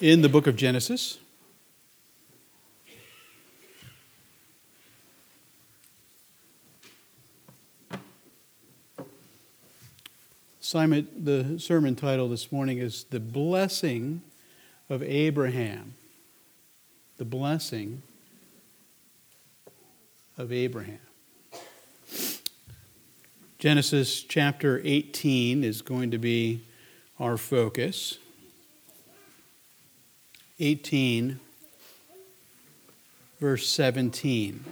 in the book of Genesis. Simon, the sermon title this morning is The Blessing of Abraham. The Blessing of Abraham. Genesis chapter 18 is going to be our focus. 18, verse 17.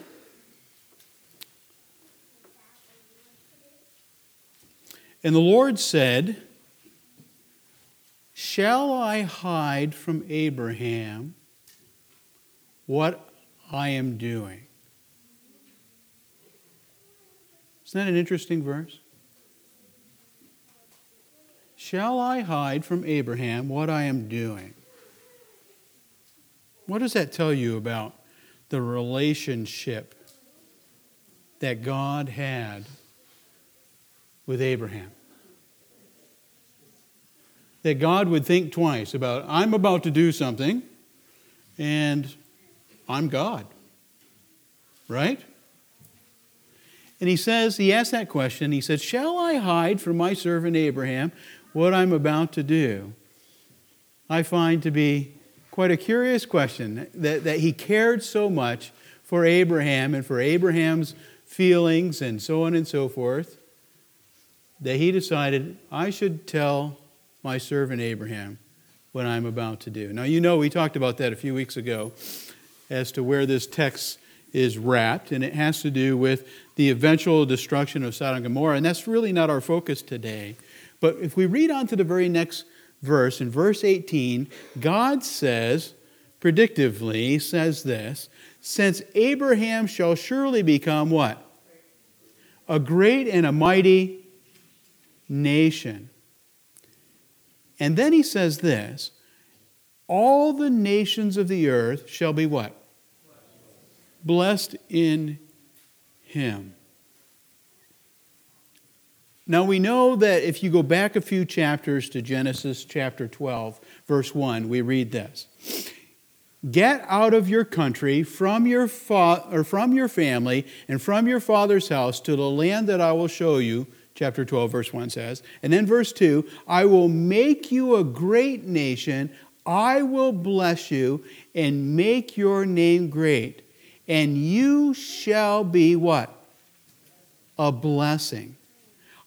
And the Lord said, "Shall I hide from Abraham what I am doing?" Isn't that an interesting verse? Shall I hide from Abraham what I am doing? What does that tell you about the relationship that God had with Abraham? That God would think twice about, I'm about to do something, and I'm God. Right? And he says, he asked that question, he said, "Shall I hide from my servant Abraham what I'm about to do?" I find to be quite a curious question, that he cared so much for Abraham and for Abraham's feelings and so on and so forth, that he decided, I should tell my servant Abraham what I'm about to do. Now, you know, we talked about that a few weeks ago as to where this text is wrapped, and it has to do with the eventual destruction of Sodom and Gomorrah, and that's really not our focus today. But if we read on to the very next verse, in verse 18, God says, predictively, says this, "Since Abraham shall surely become" what? "A great and a mighty nation." And then he says this, "All the nations of the earth shall be" what? "Blessed in him." Now we know that if you go back a few chapters to Genesis chapter 12, verse 1, we read this. "Get out of your country, from your family, and from your father's house to the land that I will show you," chapter 12, verse 1 says. And then verse 2, "I will make you a great nation. I will bless you and make your name great. And you shall be" what? "A blessing.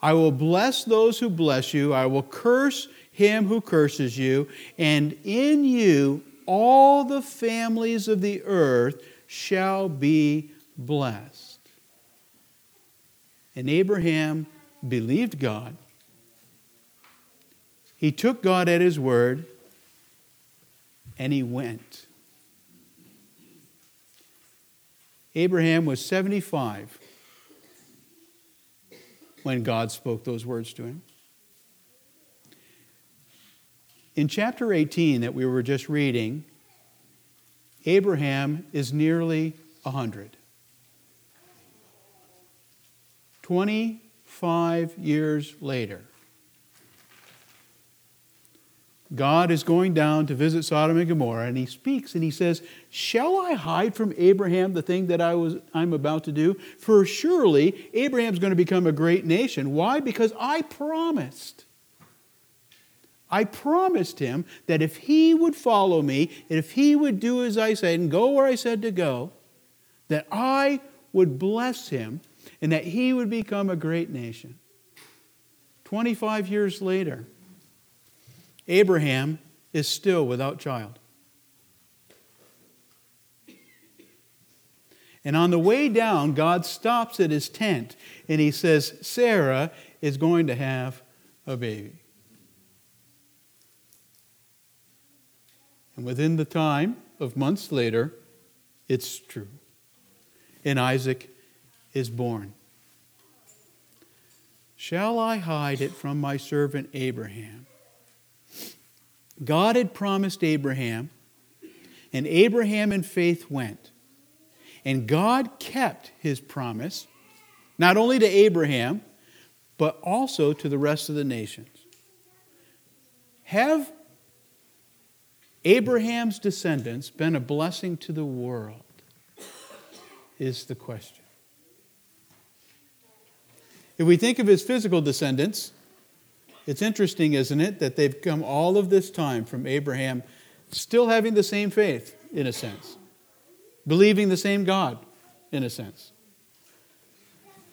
I will bless those who bless you. I will curse him who curses you. And in you all the families of the earth shall be blessed." And Abraham believed God. He took God at his word, and he went. Abraham was 75 when God spoke those words to him. In chapter 18 that we were just reading, Abraham is nearly 100. 25 years later, God is going down to visit Sodom and Gomorrah, and he speaks and he says, "Shall I hide from Abraham the thing that I'm about to do? For surely Abraham's going to become a great nation." Why? Because I promised him that if he would follow me, and if he would do as I said and go where I said to go, that I would bless him and that he would become a great nation. 25 years later, Abraham is still without child. And on the way down, God stops at his tent and he says, "Sarah is going to have a baby." And within the time of months later, it's true. And Isaac is born. Shall I hide it from my servant Abraham? God had promised Abraham, and Abraham in faith went. And God kept his promise, not only to Abraham, but also to the rest of the nations. Have Abraham's descendants been a blessing to the world? Is the question. If we think of his physical descendants, it's interesting, isn't it, that they've come all of this time from Abraham still having the same faith, in a sense. Believing the same God, in a sense.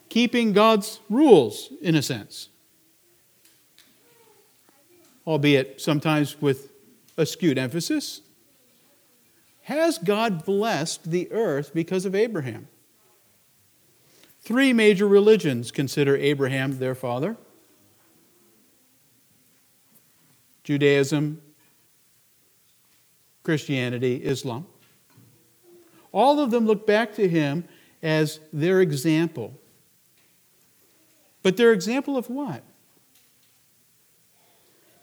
Keeping God's rules, in a sense. Albeit sometimes with a skewed emphasis. Has God blessed the earth because of Abraham? 3 major religions consider Abraham their father. Judaism, Christianity, Islam. All of them look back to him as their example. But their example of what?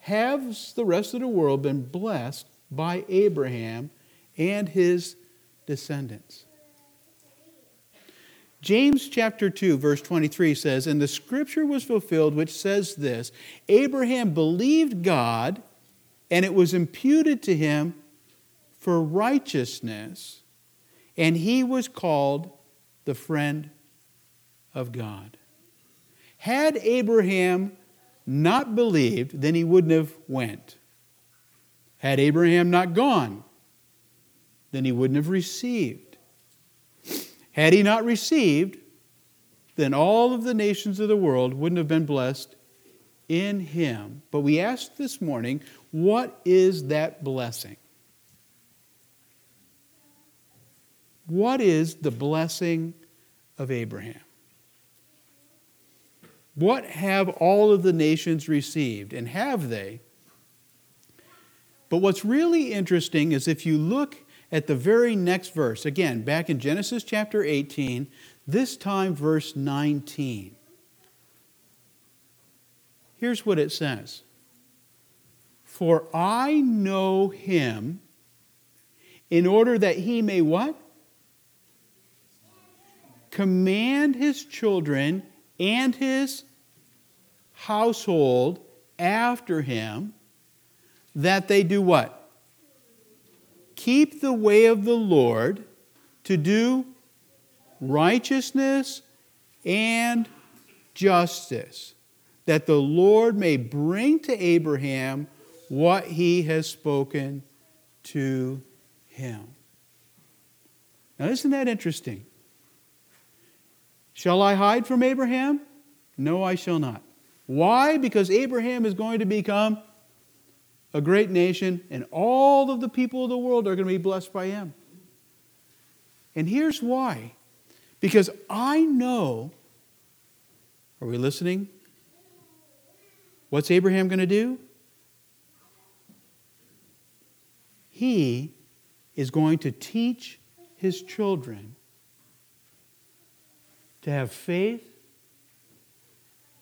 Has the rest of the world been blessed by Abraham and his descendants? James chapter 2, verse 23 says, "And the scripture was fulfilled, which says this, Abraham believed God, and it was imputed to him for righteousness, and he was called the friend of God." Had Abraham not believed, then he wouldn't have went. Had Abraham not gone, then he wouldn't have received. Had he not received, then all of the nations of the world wouldn't have been blessed in him. But we asked this morning, what is that blessing? What is the blessing of Abraham? What have all of the nations received, and have they? But what's really interesting is if you look at the very next verse, again, back in Genesis chapter 18, this time verse 19. Here's what it says. "For I know him in order that he may" what? "Command his children and his household after him, that they do" what? "Keep the way of the Lord to do righteousness and justice, that the Lord may bring to Abraham what he has spoken to him." Now, isn't that interesting? Shall I hide from Abraham? No, I shall not. Why? Because Abraham is going to become a great nation, and all of the people of the world are going to be blessed by him. And here's why. Because I know, are we listening? What's Abraham going to do? He is going to teach his children to have faith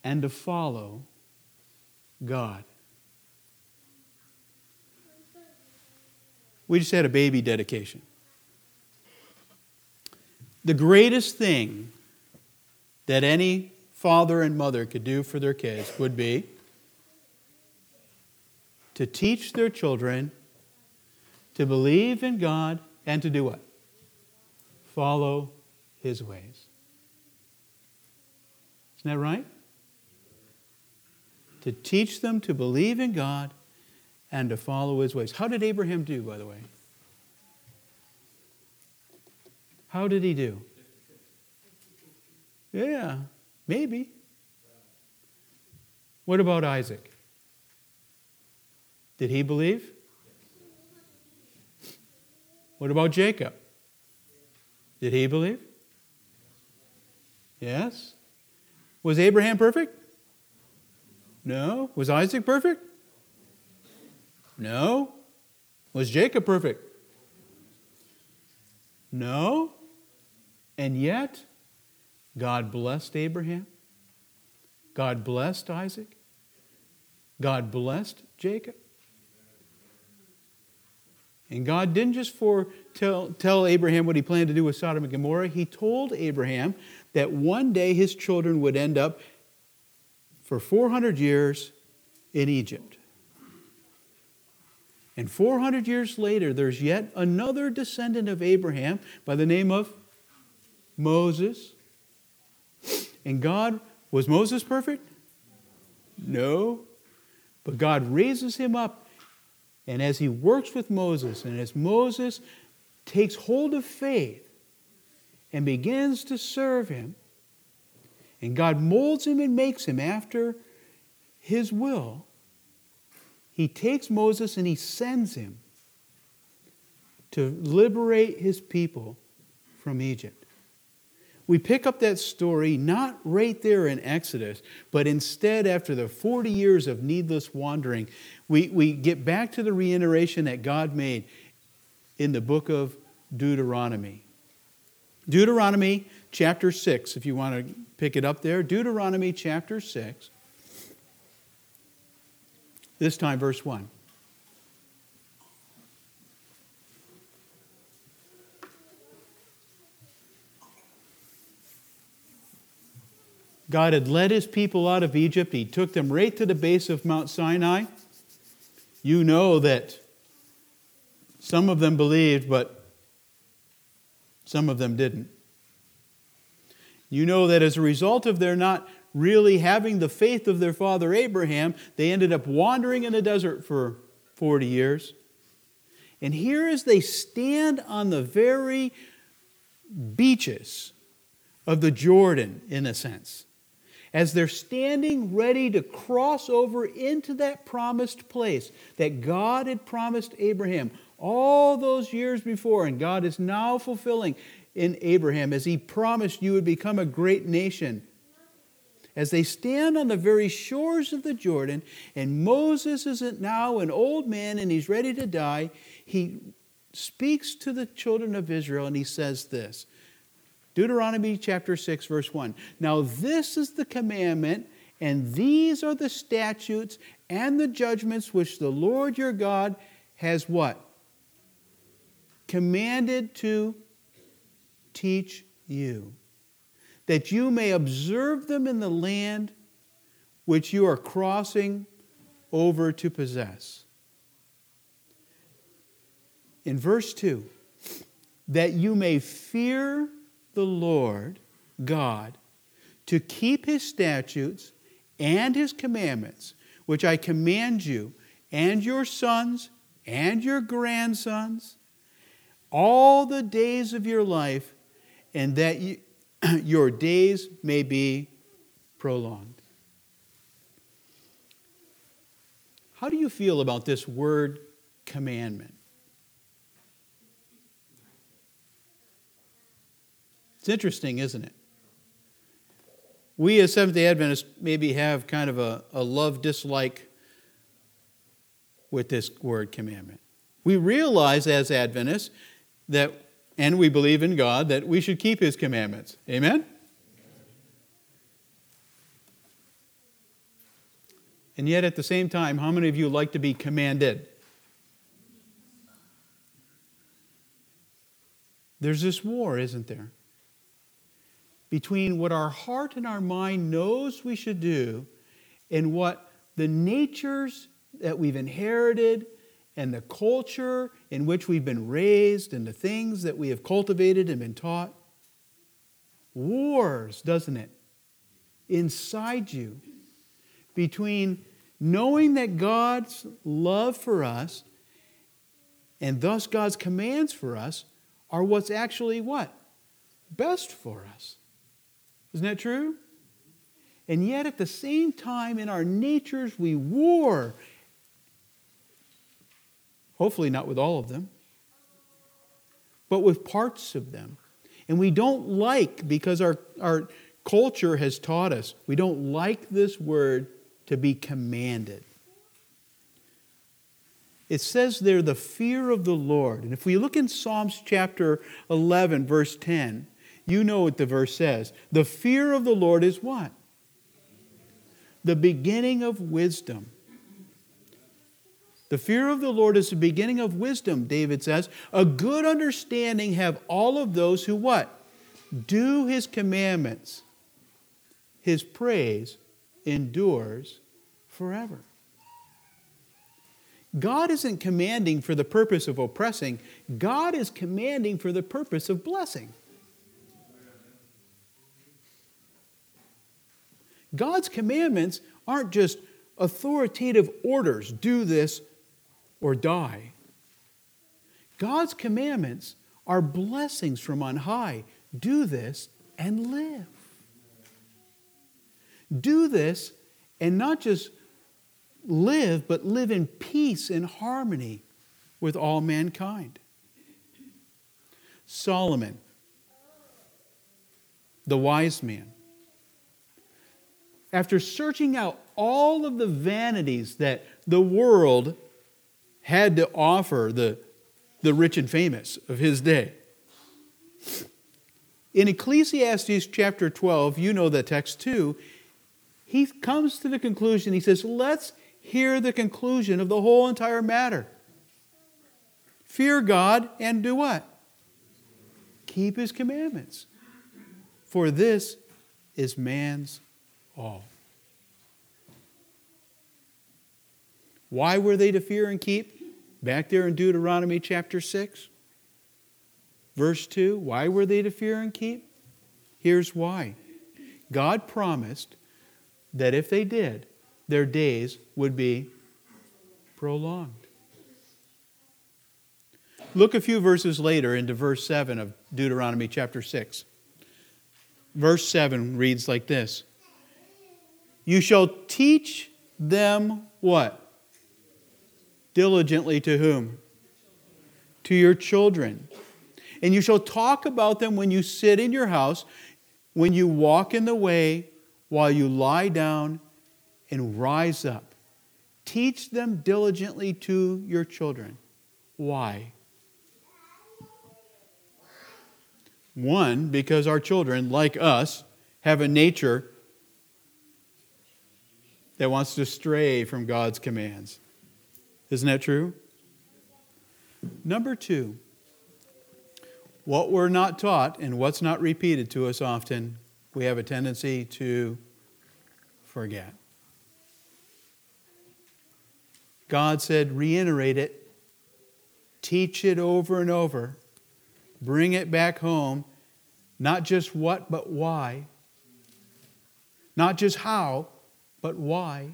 and to follow God. We just had a baby dedication. The greatest thing that any father and mother could do for their kids would be to teach their children to believe in God and to do what? Follow his ways. Isn't that right? To teach them to believe in God and to follow his ways. How did Abraham do, by the way? How did he do? Yeah, maybe. What about Isaac? Did he believe? What about Jacob? Did he believe? Yes. Was Abraham perfect? No. Was Isaac perfect? No. Was Jacob perfect? No. And yet, God blessed Abraham. God blessed Isaac. God blessed Jacob. And God didn't just tell Abraham what he planned to do with Sodom and Gomorrah. He told Abraham that one day his children would end up for 400 years in Egypt. And 400 years later, there's yet another descendant of Abraham by the name of Moses. And God, was Moses perfect? No. But God raises him up. And as he works with Moses, and as Moses takes hold of faith and begins to serve him, and God molds him and makes him after his will, he takes Moses and he sends him to liberate his people from Egypt. We pick up that story not right there in Exodus, but instead after the 40 years of needless wandering, we get back to the reiteration that God made in the book of Deuteronomy. Deuteronomy chapter 6, if you want to pick it up there. Deuteronomy chapter 6. This time, verse 1. God had led his people out of Egypt. He took them right to the base of Mount Sinai. You know that some of them believed, but some of them didn't. You know that as a result of their not really having the faith of their father Abraham, they ended up wandering in the desert for 40 years. And here as they stand on the very beaches of the Jordan, in a sense, as they're standing ready to cross over into that promised place that God had promised Abraham all those years before, and God is now fulfilling in Abraham as he promised, you would become a great nation. As they stand on the very shores of the Jordan, and Moses isn't now an old man and he's ready to die, he speaks to the children of Israel and he says this. Deuteronomy chapter 6, verse 1. Now this is the commandment, and these are the statutes and the judgments which the Lord your God has what? Commanded to teach you, that you may observe them in the land which you are crossing over to possess. In verse 2, that you may fear the Lord God, to keep his statutes and his commandments, which I command you and your sons and your grandsons all the days of your life, and that your days may be prolonged. How do you feel about this word commandment? It's interesting, isn't it? We as Seventh-day Adventists maybe have kind of a love-dislike with this word commandment. We realize as Adventists that, and we believe in God, that we should keep his commandments. Amen? And yet at the same time, how many of you like to be commanded? There's this war, isn't there? Between what our heart and our mind knows we should do and what the natures that we've inherited and the culture in which we've been raised and the things that we have cultivated and been taught. Wars, doesn't it? Inside you. Between knowing that God's love for us and thus God's commands for us are what's actually what? Best for us. Isn't that true? And yet at the same time in our natures we war. Hopefully not with all of them, but with parts of them. And we don't like, because our culture has taught us, we don't like this word to be commanded. It says there, the fear of the Lord. And if we look in Psalms chapter 11, verse 10, you know what the verse says. The fear of the Lord is what? The beginning of wisdom. The fear of the Lord is the beginning of wisdom, David says. A good understanding have all of those who what? Do his commandments. His praise endures forever. God isn't commanding for the purpose of oppressing. God is commanding for the purpose of blessing. God's commandments aren't just authoritative orders, do this or die. God's commandments are blessings from on high. Do this and live. Do this and not just live, but live in peace and harmony with all mankind. Solomon, the wise man, after searching out all of the vanities that the world had to offer the rich and famous of his day, in Ecclesiastes chapter 12, you know the text too, he comes to the conclusion, he says, let's hear the conclusion of the whole entire matter. Fear God and do what? Keep His commandments. For this is man's all. Why were they to fear and keep? Back there in Deuteronomy chapter 6, verse 2, why were they to fear and keep? Here's why. God promised that if they did, their days would be prolonged. Look a few verses later into verse 7 of Deuteronomy chapter 6. Verse 7 reads like this. You shall teach them what? Diligently to whom? To your children. And you shall talk about them when you sit in your house, when you walk in the way, while you lie down and rise up. Teach them diligently to your children. Why? One, because our children, like us, have a nature that wants to stray from God's commands. Isn't that true? Number two, what we're not taught and what's not repeated to us often, we have a tendency to forget. God said, reiterate it, teach it over and over, bring it back home, not just what, but why. Not just how, but why.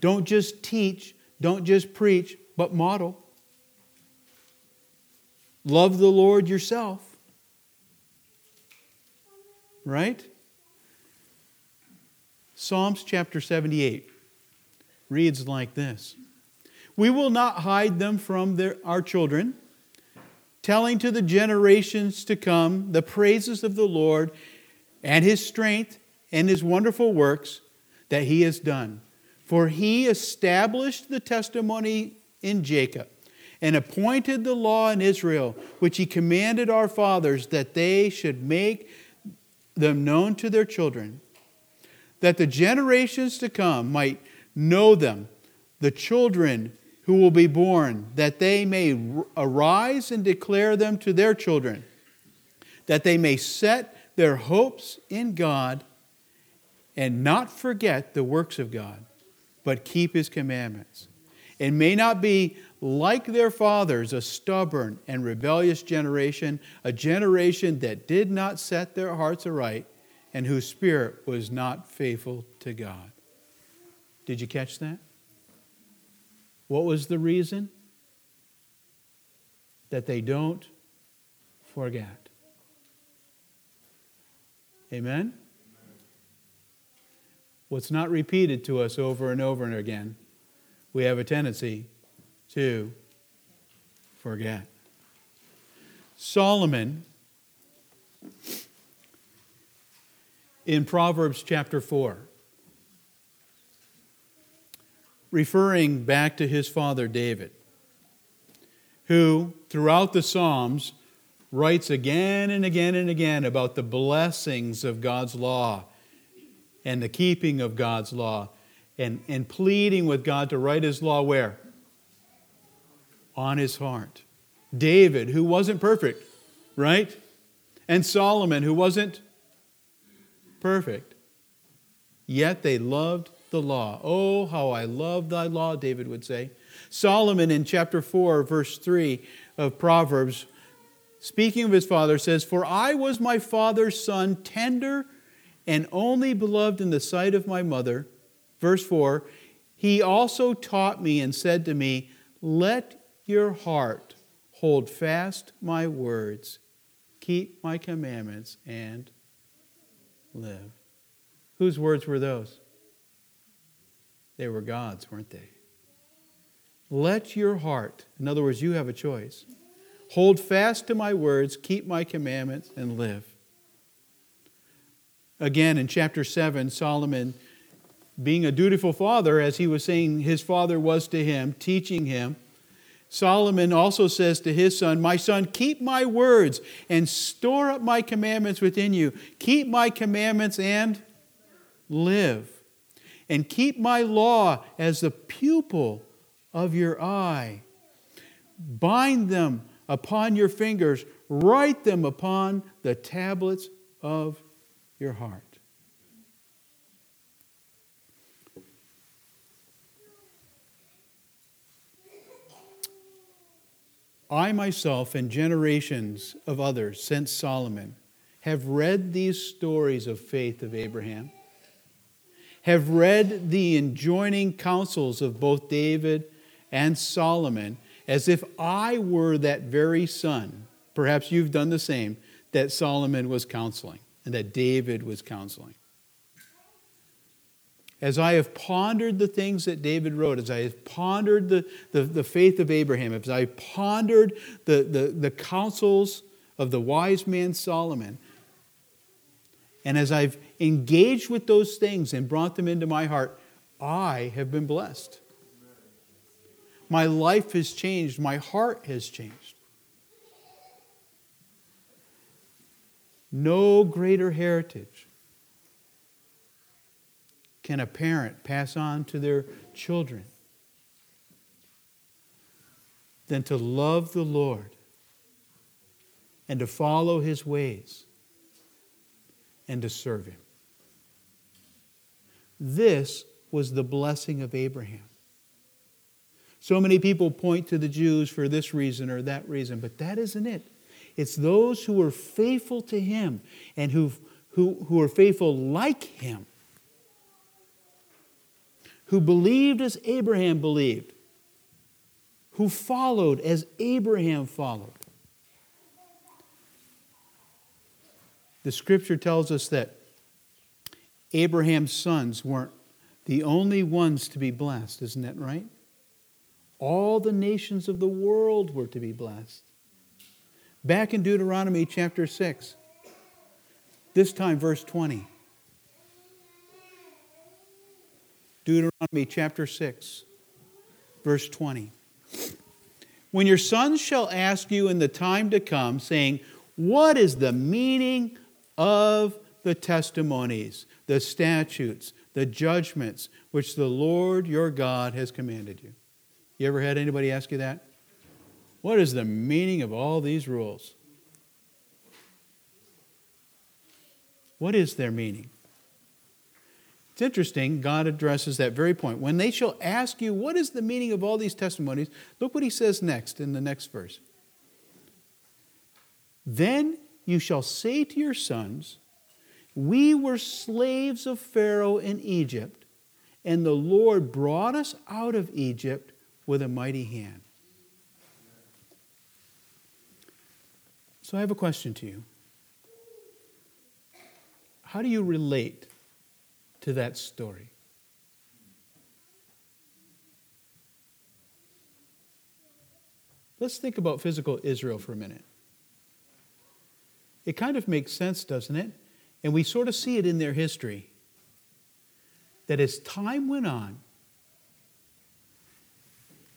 Don't just teach, don't just preach, but model. Love the Lord yourself. Right? Psalms chapter 78 reads like this. We will not hide them from our children, telling to the generations to come the praises of the Lord and His strength and His wonderful works that He has done. For He established the testimony in Jacob and appointed the law in Israel, which He commanded our fathers that they should make them known to their children, that the generations to come might know them, the children who will be born, that they may arise and declare them to their children, that they may set their hopes in God and not forget the works of God, but keep His commandments, and may not be like their fathers, a stubborn and rebellious generation, a generation that did not set their hearts aright and whose spirit was not faithful to God. Did you catch that? What was the reason? That they don't forget. Amen? What's not repeated to us over and over and again, we have a tendency to forget. Solomon, in Proverbs chapter 4, referring back to his father David, who throughout the Psalms writes again and again and again about the blessings of God's law and the keeping of God's law, and pleading with God to write His law where? On his heart. David, who wasn't perfect, right? And Solomon, who wasn't perfect. Yet they loved the law. Oh, how I love thy law, David would say. Solomon in chapter 4, verse 3 of Proverbs, speaking of his father, says, "For I was my father's son, tender and only beloved in the sight of my mother." Verse 4, "He also taught me and said to me, let your heart hold fast my words. Keep my commandments and live." Whose words were those? They were God's, weren't they? Let your heart, in other words, you have a choice. Hold fast to my words, keep my commandments, and live. Again, in chapter 7, Solomon, being a dutiful father, as he was saying his father was to him, teaching him, Solomon also says to his son, "My son, keep my words and store up my commandments within you. Keep my commandments and live. And keep my law as the pupil of your eye. Bind them upon your fingers. Write them upon the tablets of your heart." I myself and generations of others since Solomon have read these stories of faith of Abraham, have read the enjoining counsels of both David and Solomon as if I were that very son, perhaps you've done the same, that Solomon was counseling and that David was counseling. As I have pondered the things that David wrote, as I have pondered the faith of Abraham, as I have pondered the counsels of the wise man Solomon, and as I've engaged with those things and brought them into my heart, I have been blessed. My life has changed. My heart has changed. No greater heritage can a parent pass on to their children than to love the Lord and to follow His ways and to serve Him. This was the blessing of Abraham. So many people point to the Jews for this reason or that reason, but that isn't it. It's those who were faithful to Him and who are faithful like Him, who believed as Abraham believed, who followed as Abraham followed. The Scripture tells us that Abraham's sons weren't the only ones to be blessed, isn't that right? All the nations of the world were to be blessed. Back in Deuteronomy chapter 6, this time verse 20. Deuteronomy chapter 6, verse 20. "When your sons shall ask you in the time to come, saying, what is the meaning of the testimonies, the statutes, the judgments, which the Lord your God has commanded you?" You ever had anybody ask you that? What is the meaning of all these rules? What is their meaning? It's interesting, God addresses that very point. When they shall ask you, what is the meaning of all these testimonies? Look what He says next in the next verse. "Then you shall say to your sons, we were slaves of Pharaoh in Egypt, and the Lord brought us out of Egypt with a mighty hand." So I have a question to you. How do you relate to that story? Let's think about physical Israel for a minute. It kind of makes sense, doesn't it? And we sort of see it in their history, that as time went on,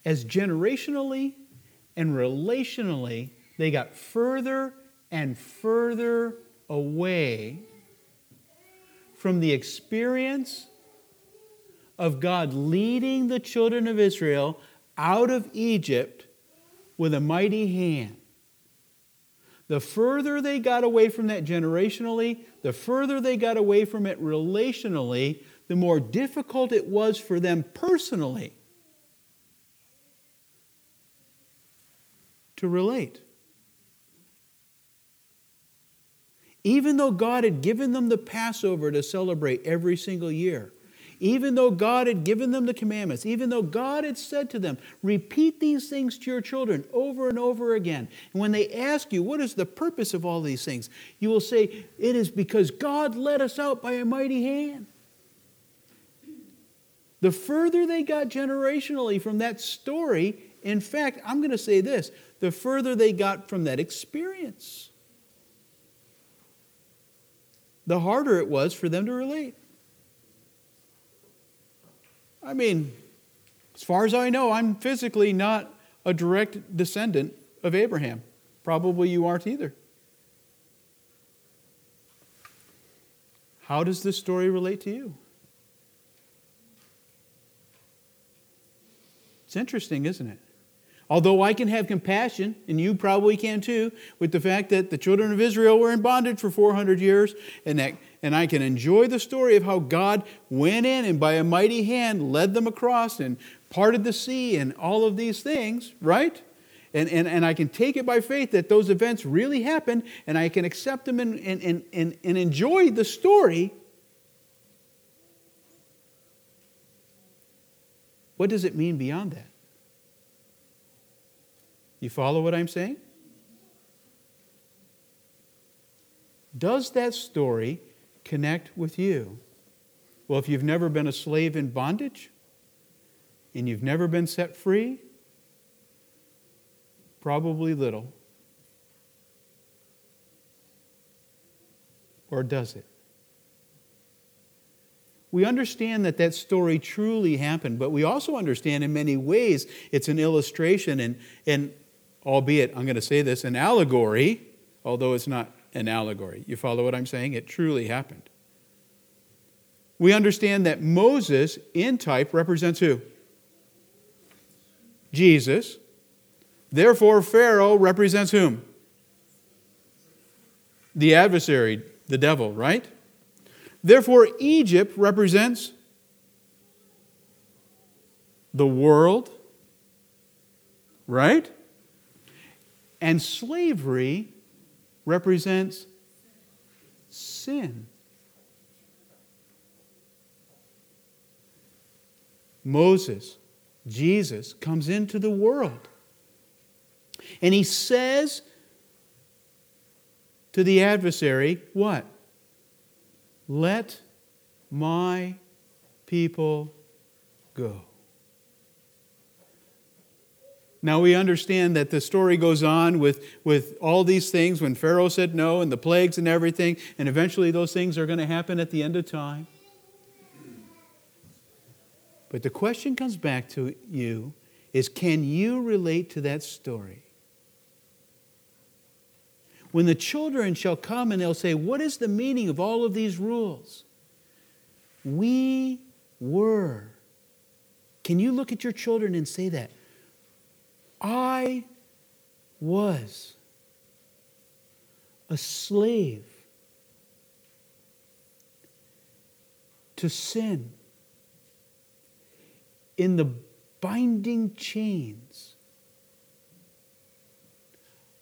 as generationally and relationally, they got further and further away from the experience of God leading the children of Israel out of Egypt with a mighty hand. The further they got away from that generationally, the further they got away from it relationally, the more difficult it was for them personally to relate. Even though God had given them the Passover to celebrate every single year, even though God had given them the commandments, even though God had said to them, repeat these things to your children over and over again. And when they ask you, what is the purpose of all these things? You will say, it is because God led us out by a mighty hand. The further they got generationally from that story, in fact, I'm going to say this, the further they got from that experience, the harder it was for them to relate. I mean, as far as I know, I'm physically not a direct descendant of Abraham. Probably you aren't either. How does this story relate to you? It's interesting, isn't it? Although I can have compassion, and you probably can too, with the fact that the children of Israel were in bondage for 400 years, and I can enjoy the story of how God went in and by a mighty hand led them across and parted the sea and all of these things, right? And I can take it by faith that those events really happened, and I can accept them and enjoy the story. What does it mean beyond that? You follow what I'm saying? Does that story connect with you? Well, if you've never been a slave in bondage and you've never been set free, probably little. Or does it? We understand that that story truly happened, but we also understand in many ways it's an illustration and albeit, I'm going to say this, an allegory, although it's not an allegory. You follow what I'm saying? It truly happened. We understand that Moses, in type, represents who? Jesus. Therefore, Pharaoh represents whom? The adversary, the devil, right? Therefore, Egypt represents the world, right? And slavery represents sin. Moses, Jesus, comes into the world. And he says to the adversary, what? Let my people go. Now we understand that the story goes on with all these things when Pharaoh said no and the plagues and everything, and eventually those things are going to happen at the end of time. But the question comes back to you is, can you relate to that story? When the children shall come and they'll say, what is the meaning of all of these rules? We were. Can you look at your children and say that? I was a slave to sin in the binding chains.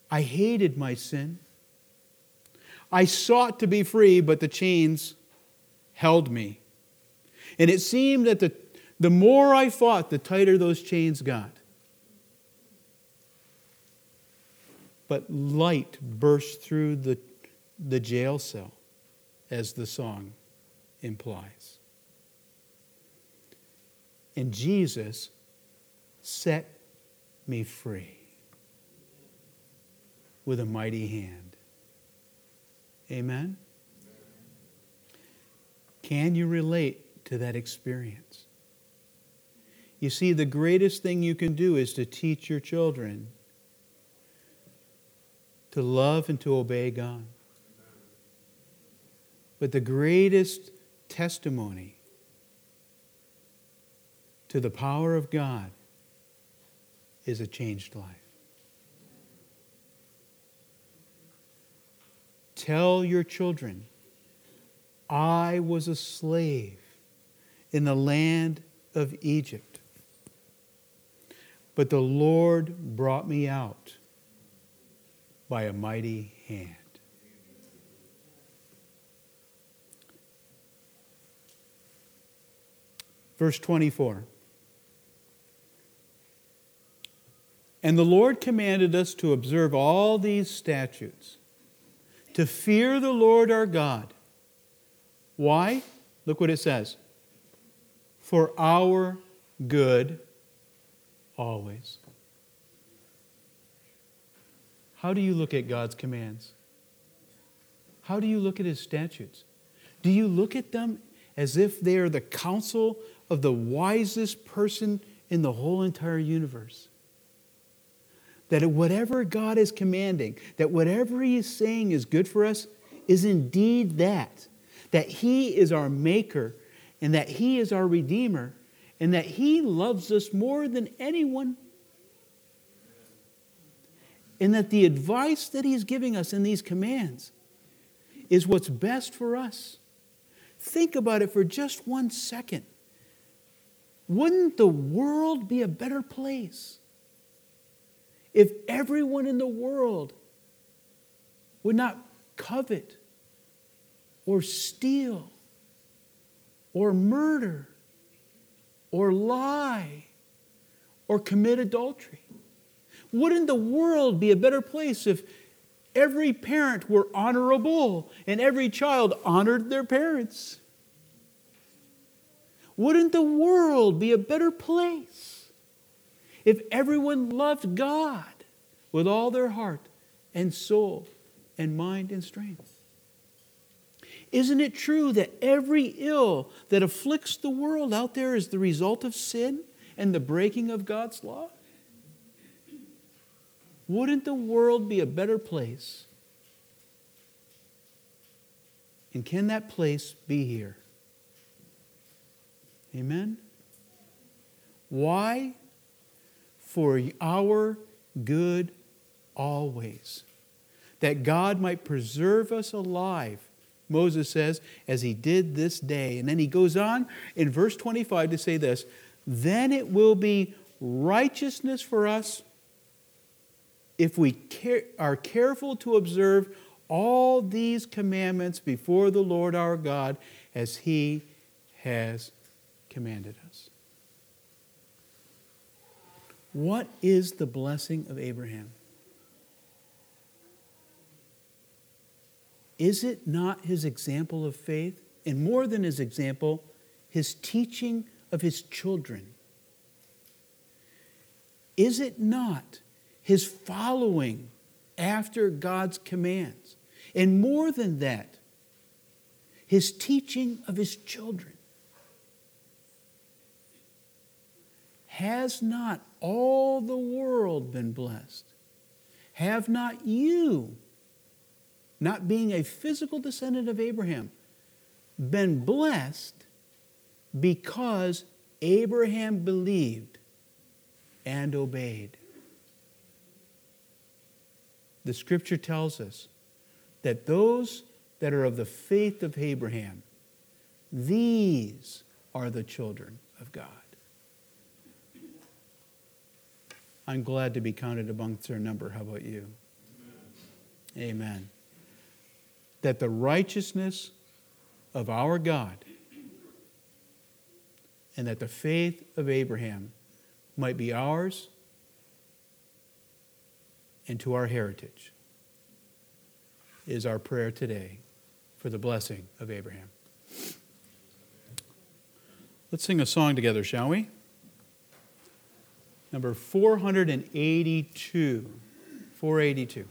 I hated my sin. I sought to be free, but the chains held me. And it seemed that the more I fought, the tighter those chains got. But light burst through the jail cell, as the song implies. And Jesus set me free with a mighty hand. Amen? Can you relate to that experience? You see, the greatest thing you can do is to teach your children to love and to obey God. But the greatest testimony to the power of God is a changed life. Tell your children, I was a slave in the land of Egypt. But the Lord brought me out by a mighty hand. Verse 24. And the Lord commanded us to observe all these statutes, to fear the Lord our God. Why? Look what it says. For our good always. How do you look at God's commands? How do you look at His statutes? Do you look at them as if they are the counsel of the wisest person in the whole entire universe? That whatever God is commanding, that whatever He is saying is good for us, is indeed that. That He is our maker, and that He is our redeemer, and that He loves us more than anyone. And that the advice that He's giving us in these commands is what's best for us. Think about it for just 1 second. Wouldn't the world be a better place if everyone in the world would not covet or steal or murder or lie or commit adultery? Wouldn't the world be a better place if every parent were honorable and every child honored their parents? Wouldn't the world be a better place if everyone loved God with all their heart and soul and mind and strength? Isn't it true that every ill that afflicts the world out there is the result of sin and the breaking of God's law? Wouldn't the world be a better place? And can that place be here? Amen? Why? For our good always. That God might preserve us alive, Moses says, as He did this day. And then he goes on in verse 25 to say this, then it will be righteousness for us if we are careful to observe all these commandments before the Lord our God as He has commanded us. What is the blessing of Abraham? Is it not his example of faith? And more than his example, his teaching of his children. Is it not his following after God's commands? And more than that, his teaching of his children. Has not all the world been blessed? Have not you, not being a physical descendant of Abraham, been blessed because Abraham believed and obeyed? The Scripture tells us that those that are of the faith of Abraham, these are the children of God. I'm glad to be counted amongst their number. How about you? Amen. Amen. That the righteousness of our God and that the faith of Abraham might be ours and to our heritage is our prayer today for the blessing of Abraham. Let's sing a song together, shall we? Number 482.